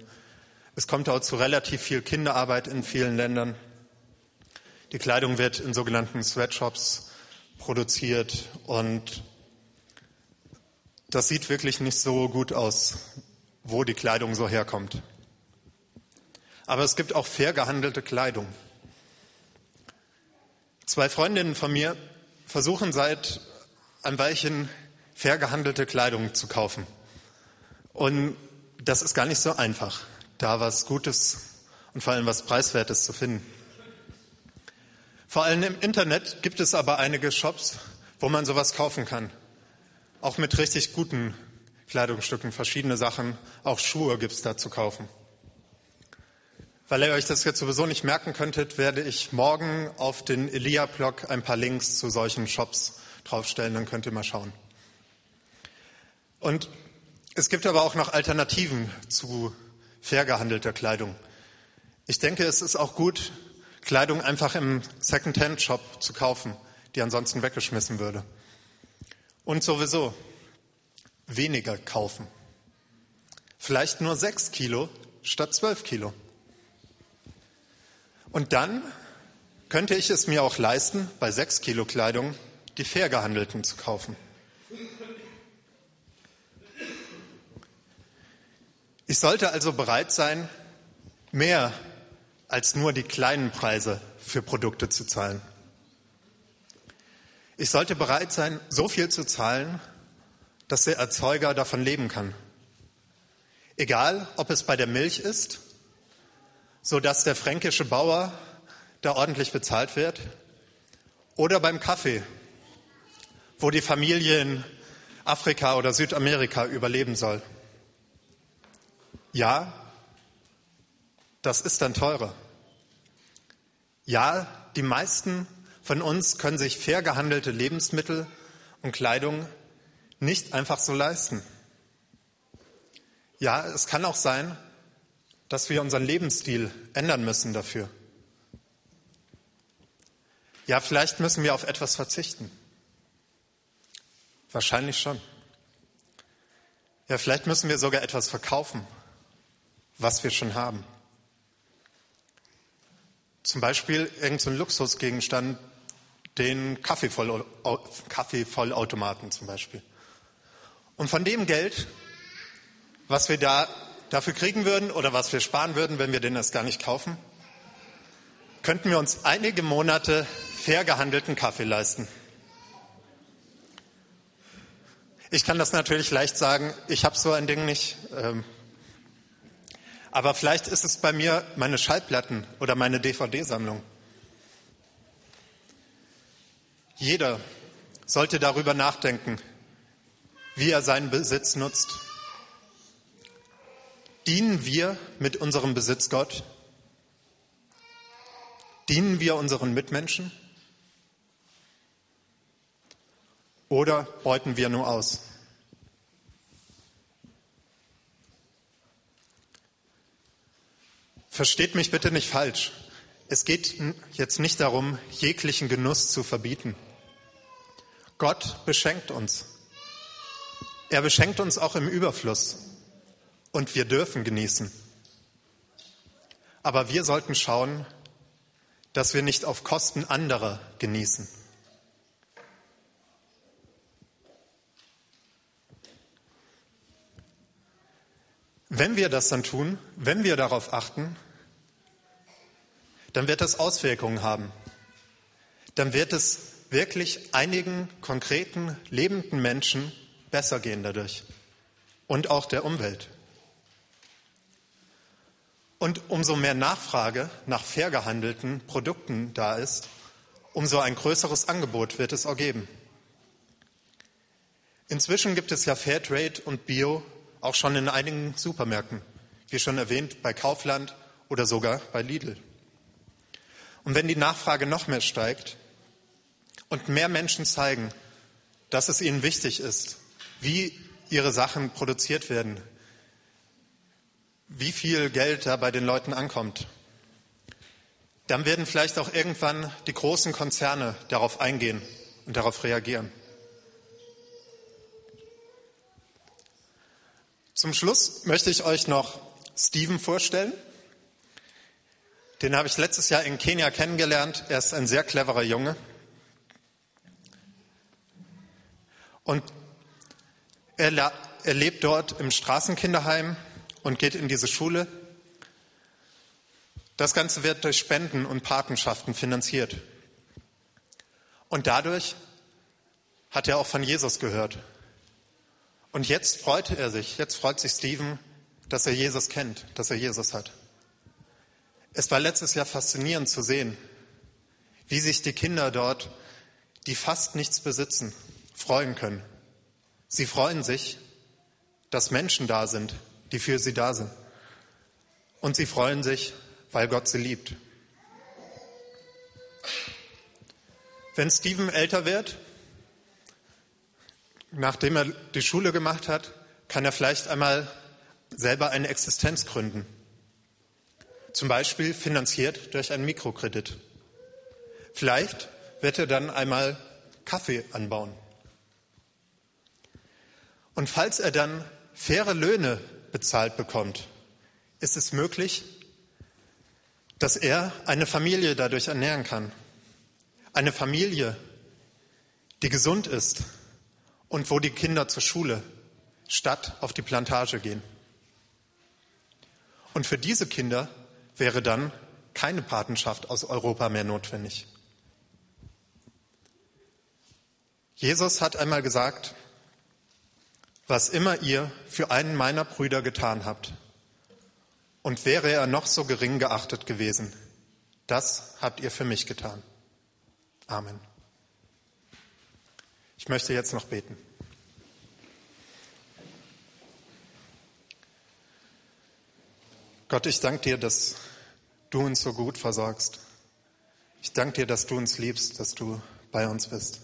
Es kommt auch zu relativ viel Kinderarbeit in vielen Ländern. Die Kleidung wird in sogenannten Sweatshops produziert und das sieht wirklich nicht so gut aus, wo die Kleidung so herkommt. Aber es gibt auch fair gehandelte Kleidung. Zwei Freundinnen von mir versuchen seit ein Weilchen fair gehandelte Kleidung zu kaufen. Und das ist gar nicht so einfach, da was Gutes und vor allem was Preiswertes zu finden. Vor allem im Internet gibt es aber einige Shops, wo man sowas kaufen kann. Auch mit richtig guten Kleidungsstücken, verschiedene Sachen, auch Schuhe gibt es da zu kaufen. Weil ihr euch das jetzt sowieso nicht merken könntet, werde ich morgen auf den Elia-Blog ein paar Links zu solchen Shops draufstellen, dann könnt ihr mal schauen. Und es gibt aber auch noch Alternativen zu fair gehandelter Kleidung. Ich denke, es ist auch gut, Kleidung einfach im Second-Hand-Shop zu kaufen, die ansonsten weggeschmissen würde. Und sowieso weniger kaufen. Vielleicht nur sechs Kilo statt zwölf Kilo. Und dann könnte ich es mir auch leisten, bei sechs Kilo Kleidung die fair gehandelten zu kaufen. Ich sollte also bereit sein, mehr als nur die kleinen Preise für Produkte zu zahlen. Ich sollte bereit sein, so viel zu zahlen, dass der Erzeuger davon leben kann. Egal, ob es bei der Milch ist, sodass der fränkische Bauer da ordentlich bezahlt wird, oder beim Kaffee, wo die Familie in Afrika oder Südamerika überleben soll. Ja, das ist dann teurer. Ja, die meisten von uns können sich fair gehandelte Lebensmittel und Kleidung nicht einfach so leisten. Ja, es kann auch sein, dass wir unseren Lebensstil ändern müssen dafür. Ja, vielleicht müssen wir auf etwas verzichten. Wahrscheinlich schon. Ja, vielleicht müssen wir sogar etwas verkaufen, was wir schon haben. Zum Beispiel irgendein Luxusgegenstand, den Kaffeevoll- Kaffeevollautomaten zum Beispiel. Und von dem Geld, was wir da dafür kriegen würden oder was wir sparen würden, wenn wir den erst gar nicht kaufen, könnten wir uns einige Monate fair gehandelten Kaffee leisten. Ich kann das natürlich leicht sagen, ich habe so ein Ding nicht. Ähm, aber vielleicht ist es bei mir meine Schallplatten oder meine D V D-Sammlung. Jeder sollte darüber nachdenken, wie er seinen Besitz nutzt. Dienen wir mit unserem Besitz Gott? Dienen wir unseren Mitmenschen? Oder beuten wir nur aus? Versteht mich bitte nicht falsch. Es geht jetzt nicht darum, jeglichen Genuss zu verbieten. Gott beschenkt uns. Er beschenkt uns auch im Überfluss. Und wir dürfen genießen. Aber wir sollten schauen, dass wir nicht auf Kosten anderer genießen. Wenn wir das dann tun, wenn wir darauf achten, dann wird das Auswirkungen haben. Dann wird es wirklich einigen konkreten, lebenden Menschen besser gehen dadurch und auch der Umwelt. Und umso mehr Nachfrage nach fair gehandelten Produkten da ist, umso ein größeres Angebot wird es auch geben. Inzwischen gibt es ja Fairtrade und Bio auch schon in einigen Supermärkten, wie schon erwähnt bei Kaufland oder sogar bei Lidl. Und wenn die Nachfrage noch mehr steigt und mehr Menschen zeigen, dass es ihnen wichtig ist, wie ihre Sachen produziert werden, wie viel Geld da bei den Leuten ankommt, dann werden vielleicht auch irgendwann die großen Konzerne darauf eingehen und darauf reagieren. Zum Schluss möchte ich euch noch Steven vorstellen. Den habe ich letztes Jahr in Kenia kennengelernt. Er ist ein sehr cleverer Junge. Und er, er lebt dort im Straßenkinderheim und geht in diese Schule. Das Ganze wird durch Spenden und Patenschaften finanziert. Und dadurch hat er auch von Jesus gehört. Und jetzt freut er sich, jetzt freut sich Steven, dass er Jesus kennt, dass er Jesus hat. Es war letztes Jahr faszinierend zu sehen, wie sich die Kinder dort, die fast nichts besitzen, freuen können. Sie freuen sich, dass Menschen da sind, die für sie da sind. Und sie freuen sich, weil Gott sie liebt. Wenn Steven älter wird, nachdem er die Schule gemacht hat, kann er vielleicht einmal selber eine Existenz gründen. Zum Beispiel finanziert durch einen Mikrokredit. Vielleicht wird er dann einmal Kaffee anbauen. Und falls er dann faire Löhne bezahlt bekommt, ist es möglich, dass er eine Familie dadurch ernähren kann. Eine Familie, die gesund ist und wo die Kinder zur Schule statt auf die Plantage gehen. Und für diese Kinder wäre dann keine Patenschaft aus Europa mehr notwendig. Jesus hat einmal gesagt: Was immer ihr für einen meiner Brüder getan habt, und wäre er noch so gering geachtet gewesen, das habt ihr für mich getan. Amen. Ich möchte jetzt noch beten. Gott, ich danke dir, dass du uns so gut versorgst. Ich danke dir, dass du uns liebst, dass du bei uns bist.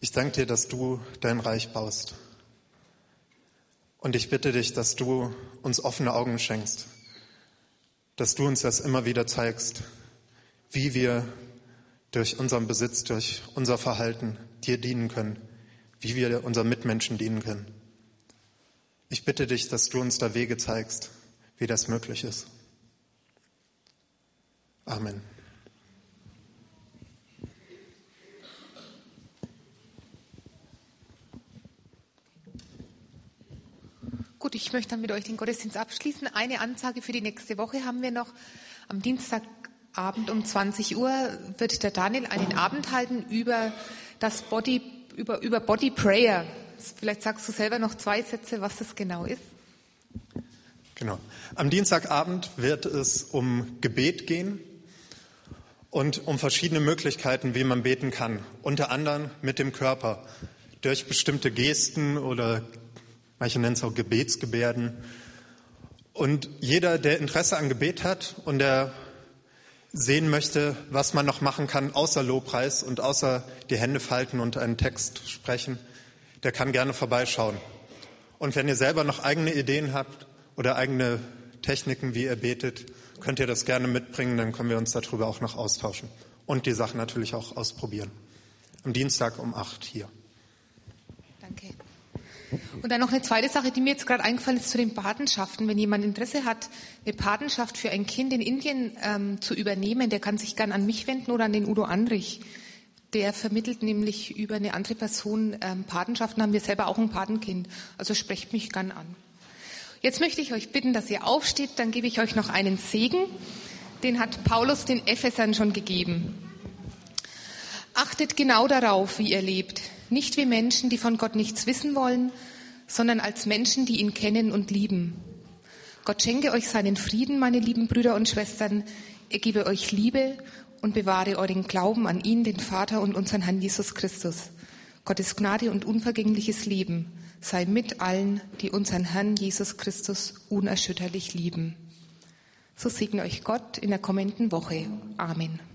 Ich danke dir, dass du dein Reich baust. Und ich bitte dich, dass du uns offene Augen schenkst, dass du uns das immer wieder zeigst, wie wir durch unseren Besitz, durch unser Verhalten dir dienen können, wie wir unseren Mitmenschen dienen können. Ich bitte dich, dass du uns da Wege zeigst, wie das möglich ist. Amen. Gut, ich möchte dann mit euch den Gottesdienst abschließen. Eine Ansage für die nächste Woche haben wir noch. Am Dienstagabend um zwanzig Uhr wird der Daniel einen Abend halten über das Body, über, über Body Prayer. Vielleicht sagst du selber noch zwei Sätze, was das genau ist. Genau. Am Dienstagabend wird es um Gebet gehen und um verschiedene Möglichkeiten, wie man beten kann. Unter anderem mit dem Körper, durch bestimmte Gesten oder manche nennen es auch Gebetsgebärden. Und jeder, der Interesse an Gebet hat und der sehen möchte, was man noch machen kann, außer Lobpreis und außer die Hände falten und einen Text sprechen, der kann gerne vorbeischauen. Und wenn ihr selber noch eigene Ideen habt oder eigene Techniken, wie ihr betet, könnt ihr das gerne mitbringen, dann können wir uns darüber auch noch austauschen. Und die Sachen natürlich auch ausprobieren. Am Dienstag um acht hier. Danke. Und dann noch eine zweite Sache, die mir jetzt gerade eingefallen ist, zu den Patenschaften. Wenn jemand Interesse hat, eine Patenschaft für ein Kind in Indien ähm, zu übernehmen, der kann sich gern an mich wenden oder an den Udo Andrich. Der vermittelt nämlich über eine andere Person ähm, Patenschaften. Haben wir selber auch ein Patenkind. Also sprecht mich gern an. Jetzt möchte ich euch bitten, dass ihr aufsteht. Dann gebe ich euch noch einen Segen. Den hat Paulus den Ephesern schon gegeben. Achtet genau darauf, wie ihr lebt. Nicht wie Menschen, die von Gott nichts wissen wollen, sondern als Menschen, die ihn kennen und lieben. Gott schenke euch seinen Frieden, meine lieben Brüder und Schwestern. Er gebe euch Liebe und bewahre euren Glauben an ihn, den Vater und unseren Herrn Jesus Christus. Gottes Gnade und unvergängliches Leben sei mit allen, die unseren Herrn Jesus Christus unerschütterlich lieben. So segne euch Gott in der kommenden Woche. Amen.